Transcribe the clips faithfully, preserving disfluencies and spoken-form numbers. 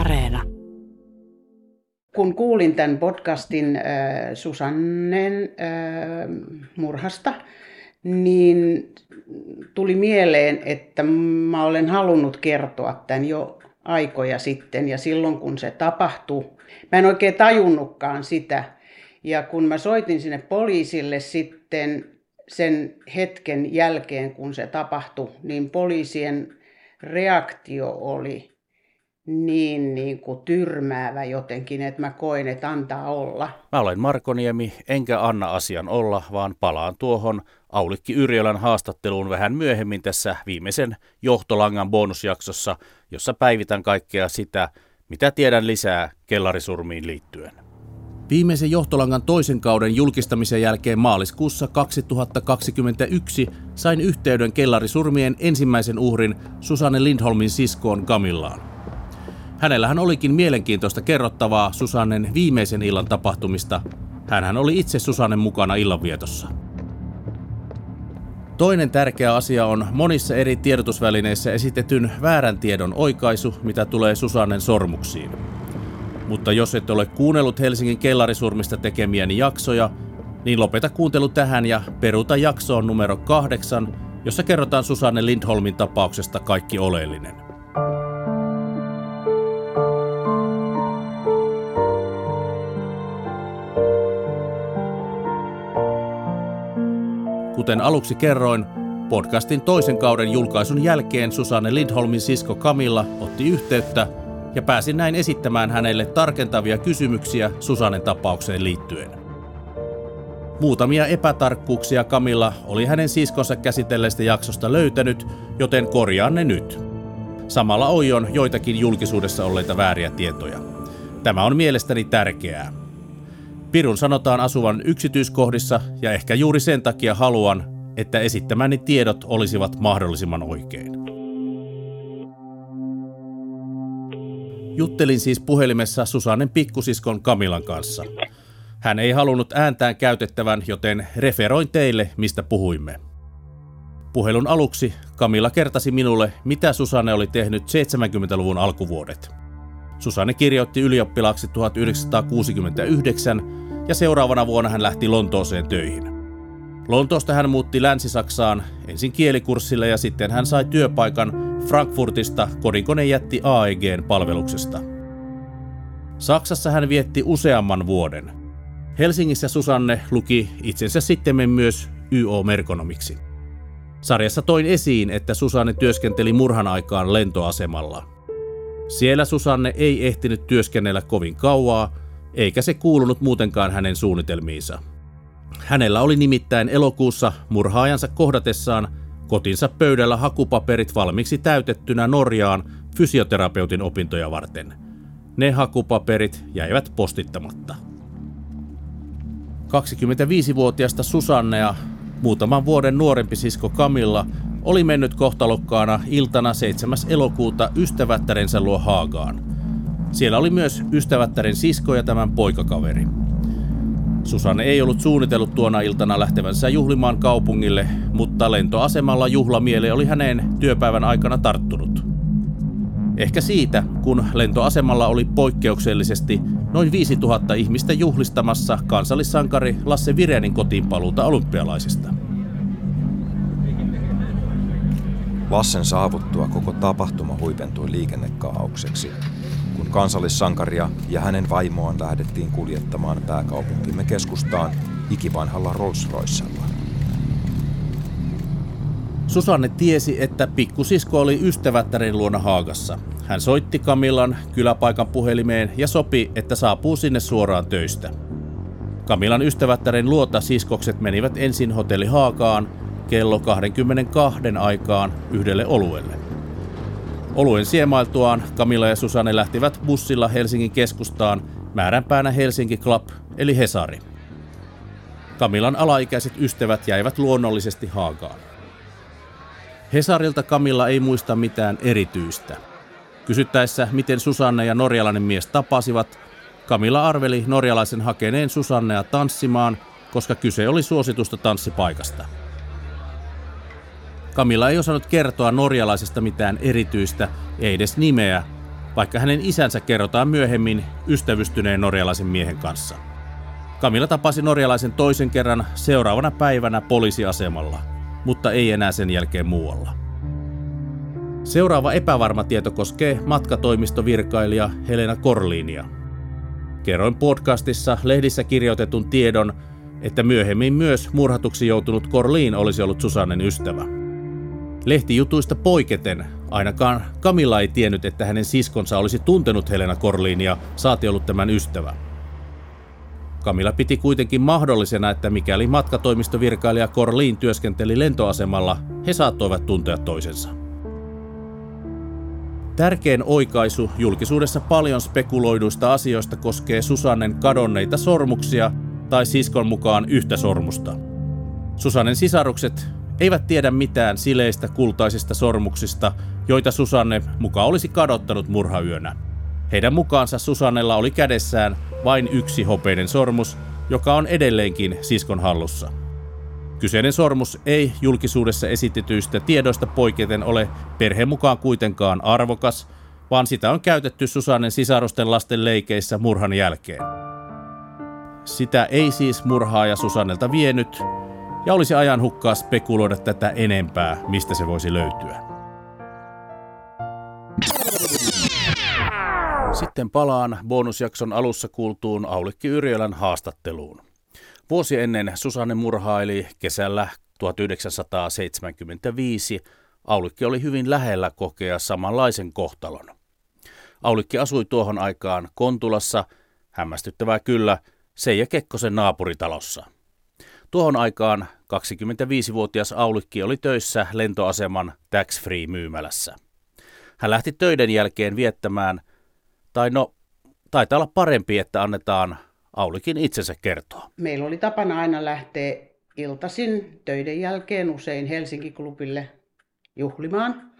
Areena. Kun kuulin tämän podcastin äh, Susannen äh, murhasta, niin tuli mieleen, että mä olen halunnut kertoa tämän jo aikoja sitten ja silloin kun se tapahtui. Mä en oikein tajunnutkaan sitä ja kun mä soitin sinne poliisille sitten sen hetken jälkeen kun se tapahtui, niin poliisien reaktio oli niin, niin kuin tyrmäävä jotenkin, että mä koin, että antaa olla. Mä olen Marko Niemi, enkä anna asian olla, vaan palaan tuohon Aulikki Yrjölän haastatteluun vähän myöhemmin tässä viimeisen johtolangan bonusjaksossa, jossa päivitän kaikkea sitä, mitä tiedän lisää kellarisurmiin liittyen. Viimeisen johtolangan toisen kauden julkistamisen jälkeen maaliskuussa kaksituhattakaksikymmentäyksi sain yhteyden kellarisurmien ensimmäisen uhrin Susanne Lindholmin siskoon Camillaan. Hänellähän olikin mielenkiintoista kerrottavaa Susannen viimeisen illan tapahtumista. Hänhän oli itse Susannen mukana illanvietossa. Toinen tärkeä asia on monissa eri tiedotusvälineissä esitetyn väärän tiedon oikaisu, mitä tulee Susannen sormuksiin. Mutta jos et ole kuunnellut Helsingin kellarisurmista tekemiäni jaksoja, niin lopeta kuuntelu tähän ja peruuta jaksoon numero kahdeksan, jossa kerrotaan Susanne Lindholmin tapauksesta kaikki oleellinen. Kuten aluksi kerroin, podcastin toisen kauden julkaisun jälkeen Susanne Lindholmin sisko Camilla otti yhteyttä ja pääsin näin esittämään hänelle tarkentavia kysymyksiä Susannen tapaukseen liittyen. Muutamia epätarkkuuksia Camilla oli hänen siskonsa käsitelleestä jaksosta löytänyt, joten korjaan ne nyt. Samalla oion joitakin julkisuudessa olleita vääriä tietoja. Tämä on mielestäni tärkeää. Pirun sanotaan asuvan yksityiskohdissa ja ehkä juuri sen takia haluan, että esittämäni tiedot olisivat mahdollisimman oikein. Juttelin siis puhelimessa Susannen pikkusiskon Camillan kanssa. Hän ei halunnut ääntään käytettävän, joten referoin teille, mistä puhuimme. Puhelun aluksi Camilla kertasi minulle, mitä Susanne oli tehnyt seitsemänkymmentäluvun alkuvuodet. Susanne kirjoitti ylioppilaaksi tuhatyhdeksänsataakuusikymmentäyhdeksän ja seuraavana vuonna hän lähti Lontooseen töihin. Lontoosta hän muutti Länsi-Saksaan ensin kielikurssille ja sitten hän sai työpaikan Frankfurtista kodinkonejätti A E G:n palveluksesta. Saksassa hän vietti useamman vuoden. Helsingissä Susanne luki itsensä sittemmin myös Y O-merkonomiksi. Sarjassa toin esiin, että Susanne työskenteli murhan aikaan lentoasemalla. Siellä Susanne ei ehtinyt työskennellä kovin kauaa, eikä se kuulunut muutenkaan hänen suunnitelmiinsa. Hänellä oli nimittäin elokuussa murhaajansa kohdatessaan kotinsa pöydällä hakupaperit valmiiksi täytettynä Norjaan fysioterapeutin opintoja varten. Ne hakupaperit jäivät postittamatta. kaksikymmentäviisivuotiaasta Susannea, muutaman vuoden nuorempi sisko Camilla, oli mennyt kohtalokkaana iltana seitsemäs elokuuta ystävättärensä luo Haagaan. Siellä oli myös ystävättären sisko ja tämän poikakaveri. Susanne ei ollut suunnitellut tuona iltana lähtevänsä juhlimaan kaupungille, mutta lentoasemalla juhlamieli oli häneen työpäivän aikana tarttunut. Ehkä siitä, kun lentoasemalla oli poikkeuksellisesti noin viisituhatta ihmistä juhlistamassa kansallissankari Lasse Virénin kotiinpaluuta olympialaisista. Lassen saavuttua koko tapahtuma huipentui liikennekaaukseksi, kun kansallissankaria ja hänen vaimoaan lähdettiin kuljettamaan pääkaupunkimme keskustaan ikivanhalla Rolls-Roycella. Susanne tiesi, että pikkusisko oli ystävättären luona Haagassa. Hän soitti Camillan kyläpaikan puhelimeen ja sopi, että saapuu sinne suoraan töistä. Camillan ystävättären luota siskokset menivät ensin hotelli Haagaan, kello kaksikymmentäkaksi aikaan yhdelle oluelle. Oluen siemailtuaan Camilla ja Susanne lähtivät bussilla Helsingin keskustaan määränpäänä Helsinki Club eli Hesari. Camillan alaikäiset ystävät jäivät luonnollisesti Haagaan. Hesarilta Camilla ei muista mitään erityistä. Kysyttäessä, miten Susanne ja norjalainen mies tapasivat, Camilla arveli norjalaisen hakeneen Susannea tanssimaan, koska kyse oli suositusta tanssipaikasta. Camilla ei osannut kertoa norjalaisesta mitään erityistä, ei edes nimeä, vaikka hänen isänsä kerrotaan myöhemmin ystävystyneen norjalaisen miehen kanssa. Camilla tapasi norjalaisen toisen kerran seuraavana päivänä poliisiasemalla, mutta ei enää sen jälkeen muualla. Seuraava epävarma tieto koskee matkatoimistovirkailija Helena Corlinia. Kerroin podcastissa lehdissä kirjoitetun tiedon, että myöhemmin myös murhatuksi joutunut Corlin olisi ollut Susannen ystävä. Lehtijutuista poiketen, ainakaan Camilla ei tiennyt, että hänen siskonsa olisi tuntenut Helena Corlinia, saati ollut tämän ystävä. Camilla piti kuitenkin mahdollisena, että mikäli matkatoimistovirkailija Corlin työskenteli lentoasemalla, he saattoivat tuntea toisensa. Tärkein oikaisu julkisuudessa paljon spekuloiduista asioista koskee Susannen kadonneita sormuksia tai siskon mukaan yhtä sormusta. Susannen sisarukset eivät tiedä mitään sileistä kultaisista sormuksista, joita Susanne mukaan olisi kadottanut murhayönä. Heidän mukaansa Susannella oli kädessään vain yksi hopeinen sormus, joka on edelleenkin siskon hallussa. Kyseinen sormus ei julkisuudessa esitetyistä tiedoista poiketen ole perheen mukaan kuitenkaan arvokas, vaan sitä on käytetty Susannen sisarusten lasten leikeissä murhan jälkeen. Sitä ei siis murhaaja Susannelta vienyt, ja olisi ajan hukkaa spekuloida tätä enempää, mistä se voisi löytyä. Sitten palaan bonusjakson alussa kuultuun Aulikki Yrjölän haastatteluun. Vuosi ennen Susanne murhaili kesällä tuhatyhdeksänsataaseitsemänkymmentäviisi Aulikki oli hyvin lähellä kokea samanlaisen kohtalon. Aulikki asui tuohon aikaan Kontulassa, hämmästyttävää kyllä, Seija Kekkosen naapuritalossa. Tuohon aikaan kaksikymmentäviisivuotias Aulikki oli töissä lentoaseman tax-free-myymälässä. Hän lähti töiden jälkeen viettämään, tai no, taitaa olla parempi, että annetaan Aulikin itsensä kertoa. Meillä oli tapana aina lähteä iltaisin töiden jälkeen usein Helsinki-klubille juhlimaan.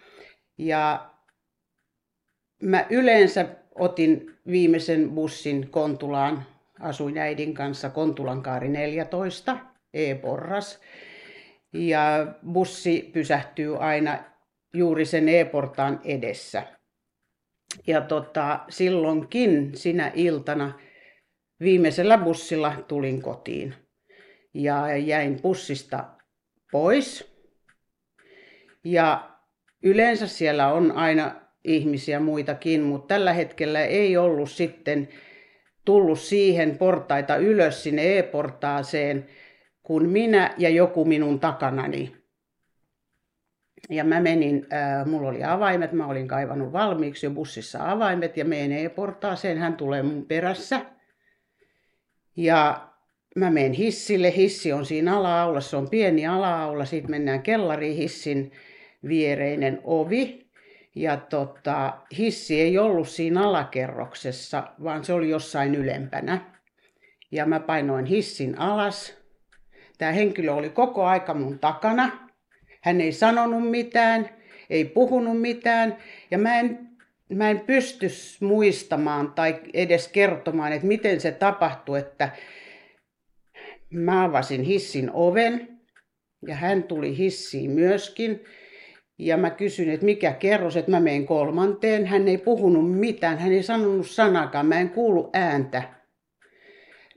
Ja mä yleensä otin viimeisen bussin Kontulaan. Asuin äidin kanssa Kontulankaari neljätoista, E-porras. Ja bussi pysähtyy aina juuri sen E-portaan edessä. Ja tota, silloinkin sinä iltana viimeisellä bussilla tulin kotiin. Ja jäin bussista pois. Ja yleensä siellä on aina ihmisiä muitakin, mutta tällä hetkellä ei ollut sitten tullut siihen portaita ylös sinne E-portaaseen, kun minä ja joku minun takanani. Ja mä menin, äh, mulla oli avaimet, mä olin kaivanut valmiiksi jo bussissa avaimet ja menen E-portaaseen, hän tulee mun perässä. Ja mä menen hissille, hissi on siinä ala-aulassa, se on pieni ala-aula, siitä mennään kellariin, hissin viereinen ovi. Ja tota, hissi ei ollut siinä alakerroksessa, vaan se oli jossain ylempänä. Ja mä painoin hissin alas. Tämä henkilö oli koko aika mun takana. Hän ei sanonut mitään, ei puhunut mitään. Ja mä en, mä en pysty muistamaan tai edes kertomaan, että miten se tapahtui. Että mä avasin hissin oven ja hän tuli hissiin myöskin. Ja mä kysyin, että mikä kerros, että mä menen kolmanteen. Hän ei puhunut mitään, hän ei sanonut sanakaan, mä en kuullut ääntä.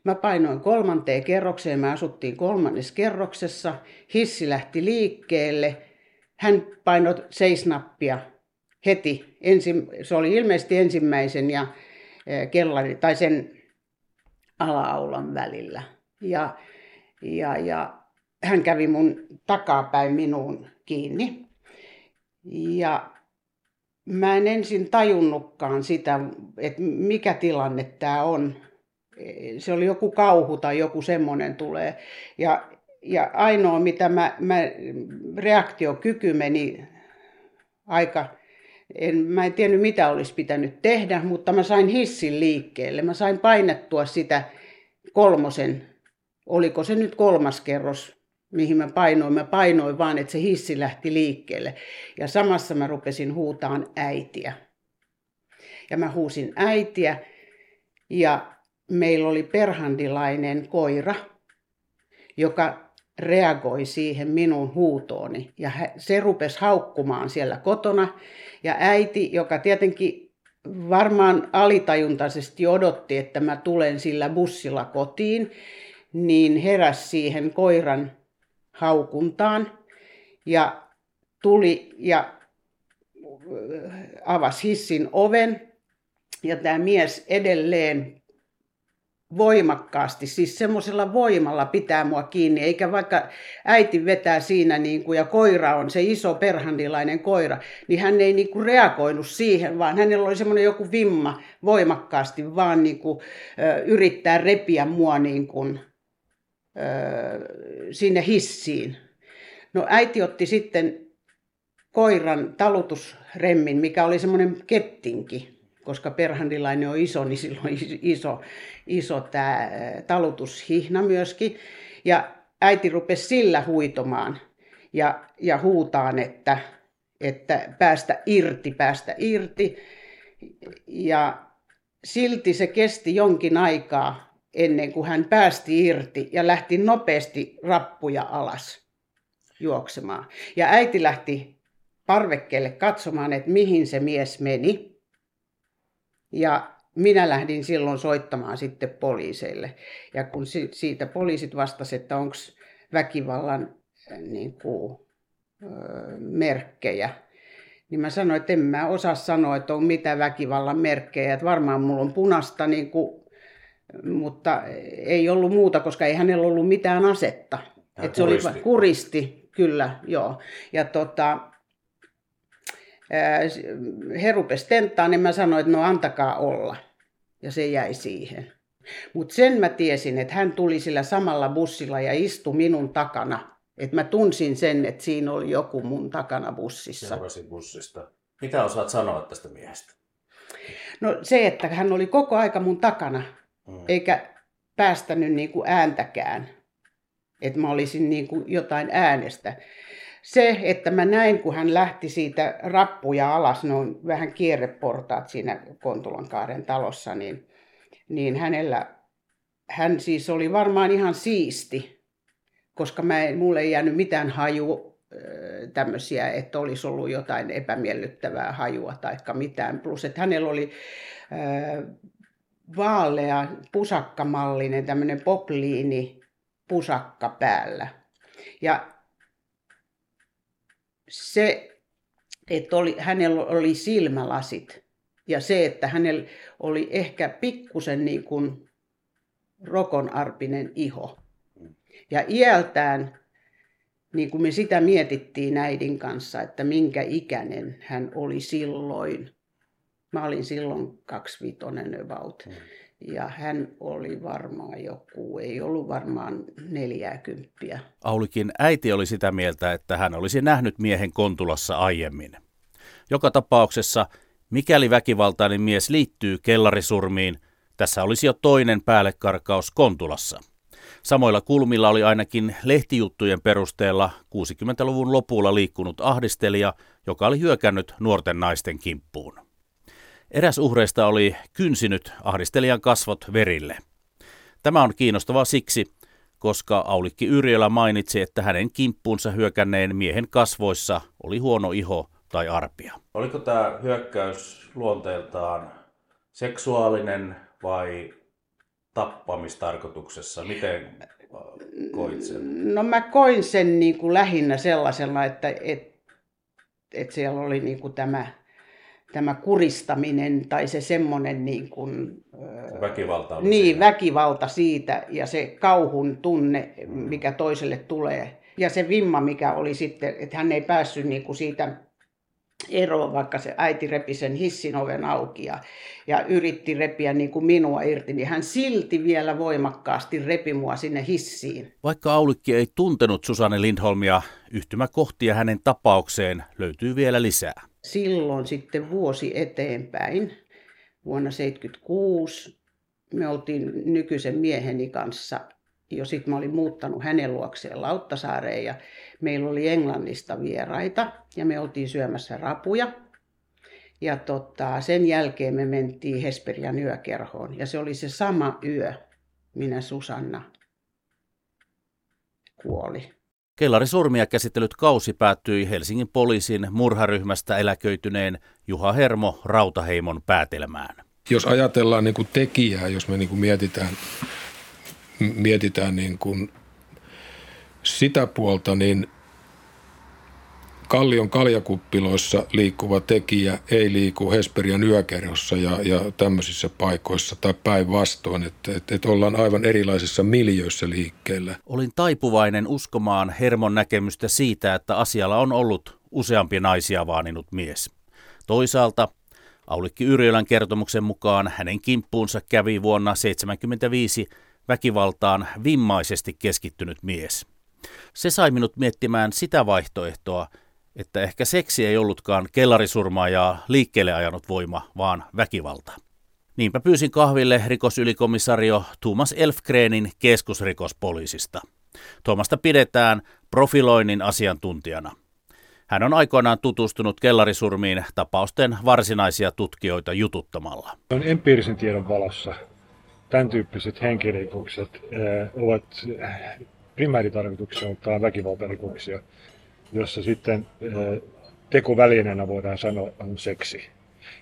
Mä painoin kolmanteen kerrokseen, mä asuttiin kolmannes kerroksessa. Hissi lähti liikkeelle. Hän painoi seis-nappia heti. Ensin, se oli ilmeisesti ensimmäisen ja kellari, tai sen ala-aulan välillä. Ja, ja, ja hän kävi mun takapäin minuun kiinni. Ja mä en ensin tajunnutkaan sitä, että mikä tilanne tämä on. Se oli joku kauhu tai joku semmoinen tulee. Ja, ja ainoa, mitä mä, mä reaktiokyky meni aika, en, mä en tiennyt mitä olisi pitänyt tehdä, mutta mä sain hissin liikkeelle. Mä sain painettua sitä kolmosen, oliko se nyt kolmas kerros. Mihin mä painoin, mä painoin vaan, että se hissi lähti liikkeelle. Ja samassa mä rupesin huutamaan äitiä. Ja mä huusin äitiä ja meillä oli perhandilainen koira, joka reagoi siihen minun huutooni. Ja se rupesi haukkumaan siellä kotona. Ja äiti, joka tietenkin varmaan alitajuntaisesti odotti, että mä tulen sillä bussilla kotiin, niin heräsi siihen koiran haukuntaan ja tuli ja avasi hissin oven. Ja tämä mies edelleen voimakkaasti, siis semmoisella voimalla pitää mua kiinni, eikä vaikka äiti vetää siinä niin kuin, ja koira on se iso perhandilainen koira, niin hän ei niin kuin reagoinut siihen, vaan hänellä oli semmoinen joku vimma voimakkaasti vaan niin kuin, ö, yrittää repiä mua niin kuin, ö, sinne hissiin. No äiti otti sitten koiran talutusremmin, mikä oli semmoinen kettinki. Koska perhandilainen on iso, niin silloin iso, iso tämä talutushihna myöskin. Ja äiti rupesi sillä huitomaan ja, ja huutaan, että, että päästä irti, päästä irti. Ja silti se kesti jonkin aikaa ennen kuin hän päästi irti ja lähti nopeasti rappuja alas juoksemaan. Ja äiti lähti parvekkeelle katsomaan, että mihin se mies meni. Ja minä lähdin silloin soittamaan sitten poliiseille. Ja kun siitä poliisit vastasivat, että onko väkivallan niin kuin, merkkejä, niin mä sanoin, että en mä osaa sanoa, että on mitä väkivallan merkkejä. Että varmaan mulla on punaista, niin kuin, mutta ei ollut muuta, koska ei hänellä ollut mitään asetta. Että se oli kuristi, kyllä, joo. Ja tota... he rupesi tenttaan, niin mä sanoin, että no antakaa olla. Ja se jäi siihen. Mutta sen mä tiesin, että hän tuli sillä samalla bussilla ja istui minun takana. Että mä tunsin sen, että siinä oli joku mun takana bussissa. Seurasin bussista. Mitä osaat sanoa tästä miehestä? No se, että hän oli koko aika mun takana. Mm. Eikä päästänyt niinku ääntäkään. Että mä olisin niinku jotain äänestä. Se, että mä näin, kun hän lähti siitä rappuja alas, ne on vähän kierreportaat siinä Kontulankaaren talossa, niin, niin hänellä, hän siis oli varmaan ihan siisti, koska mä en, mulle ei jäänyt mitään haju tämmöisiä, että olisi ollut jotain epämiellyttävää hajua tai mitään. Plus, että hänellä oli äh, vaalea pusakkamallinen tämmöinen popliini pusakka päällä. Ja se, että oli, hänellä oli silmälasit ja se, että hänellä oli ehkä pikkusen niin kuin rokonarpinen iho. Ja iältään, niin kuin me sitä mietittiin äidin kanssa, että minkä ikäinen hän oli silloin. Mä olin silloin kaksikymmentäviisi about. Mm. Ja hän oli varmaan joku, ei ollut varmaan neljäkymppiä. Aulikin äiti oli sitä mieltä, että hän olisi nähnyt miehen Kontulassa aiemmin. Joka tapauksessa, mikäli väkivaltainen mies liittyy kellarisurmiin, tässä olisi jo toinen päällekarkaus Kontulassa. Samoilla kulmilla oli ainakin lehtijuttujen perusteella kuusikymmentäluvun lopulla liikkunut ahdistelija, joka oli hyökännyt nuorten naisten kimppuun. Eräs uhreista oli kynsinyt ahdistelijan kasvot verille. Tämä on kiinnostavaa siksi, koska Aulikki Yrjölä mainitsi, että hänen kimppuunsa hyökänneen miehen kasvoissa oli huono iho tai arpia. Oliko tämä hyökkäys luonteeltaan seksuaalinen vai tappamistarkoituksessa? Miten koit sen? No mä koin sen niin kuin lähinnä sellaisena, että, että, että siellä oli niin kuin tämä... Tämä kuristaminen tai se semmoinen niin kuin, väkivalta, niin, väkivalta siitä ja se kauhun tunne, mikä toiselle tulee. Ja se vimma, mikä oli sitten, että hän ei päässyt niin kuin siitä eroon, vaikka se äiti repi sen hissin oven auki ja, ja yritti repiä niin kuin minua irti, niin hän silti vielä voimakkaasti repi mua sinne hissiin. Vaikka Aulikki ei tuntenut Susanne Lindholmia, yhtymäkohtia hänen tapaukseen löytyy vielä lisää. Silloin sitten vuosi eteenpäin, vuonna seitsemänkymmentäkuusi, me oltiin nykyisen mieheni kanssa, jo sitten mä olin muuttanut hänen luokseen Lauttasaareen ja meillä oli Englannista vieraita ja me oltiin syömässä rapuja. Ja tota, sen jälkeen me mentiin Hesperian yökerhoon ja se oli se sama yö, minä Susanna kuoli. Kellarisurmia käsitellyt kausi päättyi Helsingin poliisin murharyhmästä eläköityneen Juha Hermo Rautaheimon päätelmään. Jos ajatellaan niin kuin tekijää, jos me niin kuin mietitään, mietitään niin kuin sitä puolta, niin Kallion kaljakuppiloissa liikkuva tekijä ei liiku Hesperian yökerhossa ja, ja tämmöisissä paikoissa tai päinvastoin, että et, et ollaan aivan erilaisissa miljöissä liikkeellä. Olin taipuvainen uskomaan Hermon näkemystä siitä, että asialla on ollut useampi naisia vaaninut mies. Toisaalta Aulikki Yrjölän kertomuksen mukaan hänen kimppuunsa kävi vuonna tuhatyhdeksänsataaseitsemänkymmentäviisi väkivaltaan vimmaisesti keskittynyt mies. Se sai minut miettimään sitä vaihtoehtoa, että ehkä seksi ei ollutkaan kellarisurmaajaa liikkeelle ajanut voima, vaan väkivalta. Niinpä pyysin kahville rikosylikomissaario Thomas Elfgrenin keskusrikospoliisista. Thomasta pidetään profiloinnin asiantuntijana. Hän on aikoinaan tutustunut kellarisurmiin tapausten varsinaisia tutkijoita jututtamalla. On empiirisen tiedon valossa tämän tyyppiset henkirikokset äh, ovat äh, primääritarkoitukseltaan väkivaltarikoksia, jossa sitten äh, tekovälineenä voidaan sanoa on seksi.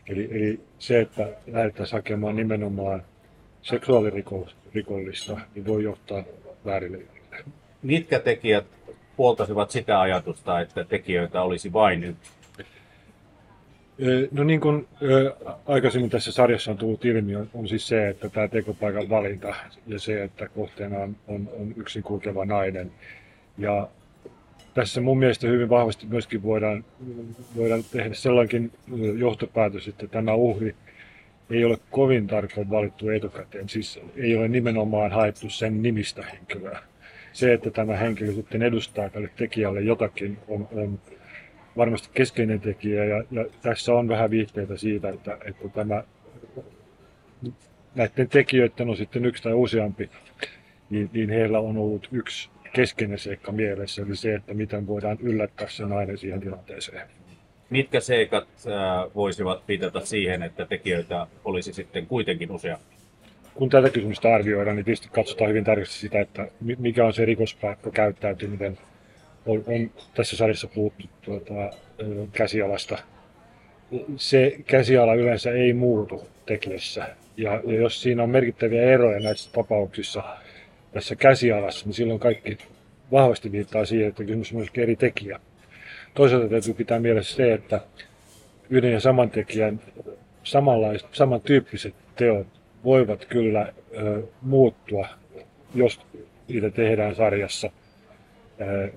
Eli, eli se, että lähdettäisiin hakemaan nimenomaan seksuaalirikollista, niin voi johtaa väärille. Mitkä tekijät puoltaisivat sitä ajatusta, että tekijöitä olisi vain yksi? No niin kuin aikaisemmin tässä sarjassa on tullut ilmi, on, on siis se, että tämä tekopaikan valinta ja se, että kohteena on, on, on yksin kulkeva nainen. Ja tässä mun mielestä hyvin vahvasti myöskin voidaan, voidaan tehdä sellainenkin johtopäätös, että tämä uhri ei ole kovin tarkoin valittu etukäteen. Siis ei ole nimenomaan haettu sen nimistä henkilöä. Se, että tämä henkilö sitten edustaa tälle tekijälle jotakin, on, on varmasti keskeinen tekijä. Ja, ja tässä on vähän viitteitä siitä, että, että tämä, näiden tekijöiden on sitten yksi tai useampi, niin, niin heillä on ollut yksi keskeinen seikka mielessä, eli se, että miten voidaan yllättää se nainen siihen tilanteeseen. Mitkä seikat voisivat viitata siihen, että tekijöitä olisi sitten kuitenkin useampi? Kun tätä kysymystä arvioidaan, niin tietysti katsotaan hyvin tarkasti sitä, että mikä on se rikospaikka käyttäytyminen. On, on tässä sarjassa puhuttu tuota, käsialasta. Se käsiala yleensä ei muutu tekijässä. Ja, ja jos siinä on merkittäviä eroja näissä tapauksissa tässä käsialassa, niin silloin kaikki vahvasti viittaa siihen, että kysymys on myöskin eri tekijä. Toisaalta täytyy pitää mielessä se, että yhden ja saman tekijän samanlais, samantyyppiset teot voivat kyllä ö, muuttua, jos niitä tehdään sarjassa. Ö,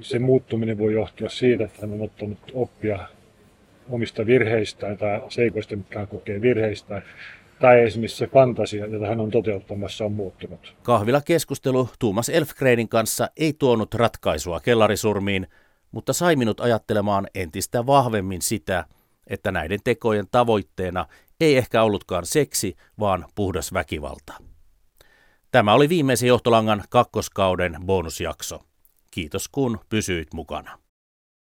se muuttuminen voi johtua siitä, että hän on ottanut oppia omista virheistään tai seikoista, mitkä hän kokee virheistään. Tai esimerkiksi se fantasia, jota hän on toteuttamassa, on muuttunut. Kahvilakeskustelu Thomas Elfgrenin kanssa ei tuonut ratkaisua kellarisurmiin, mutta sai minut ajattelemaan entistä vahvemmin sitä, että näiden tekojen tavoitteena ei ehkä ollutkaan seksi, vaan puhdas väkivalta. Tämä oli viimeisen Johtolangan kakkoskauden bonusjakso. Kiitos kun pysyit mukana.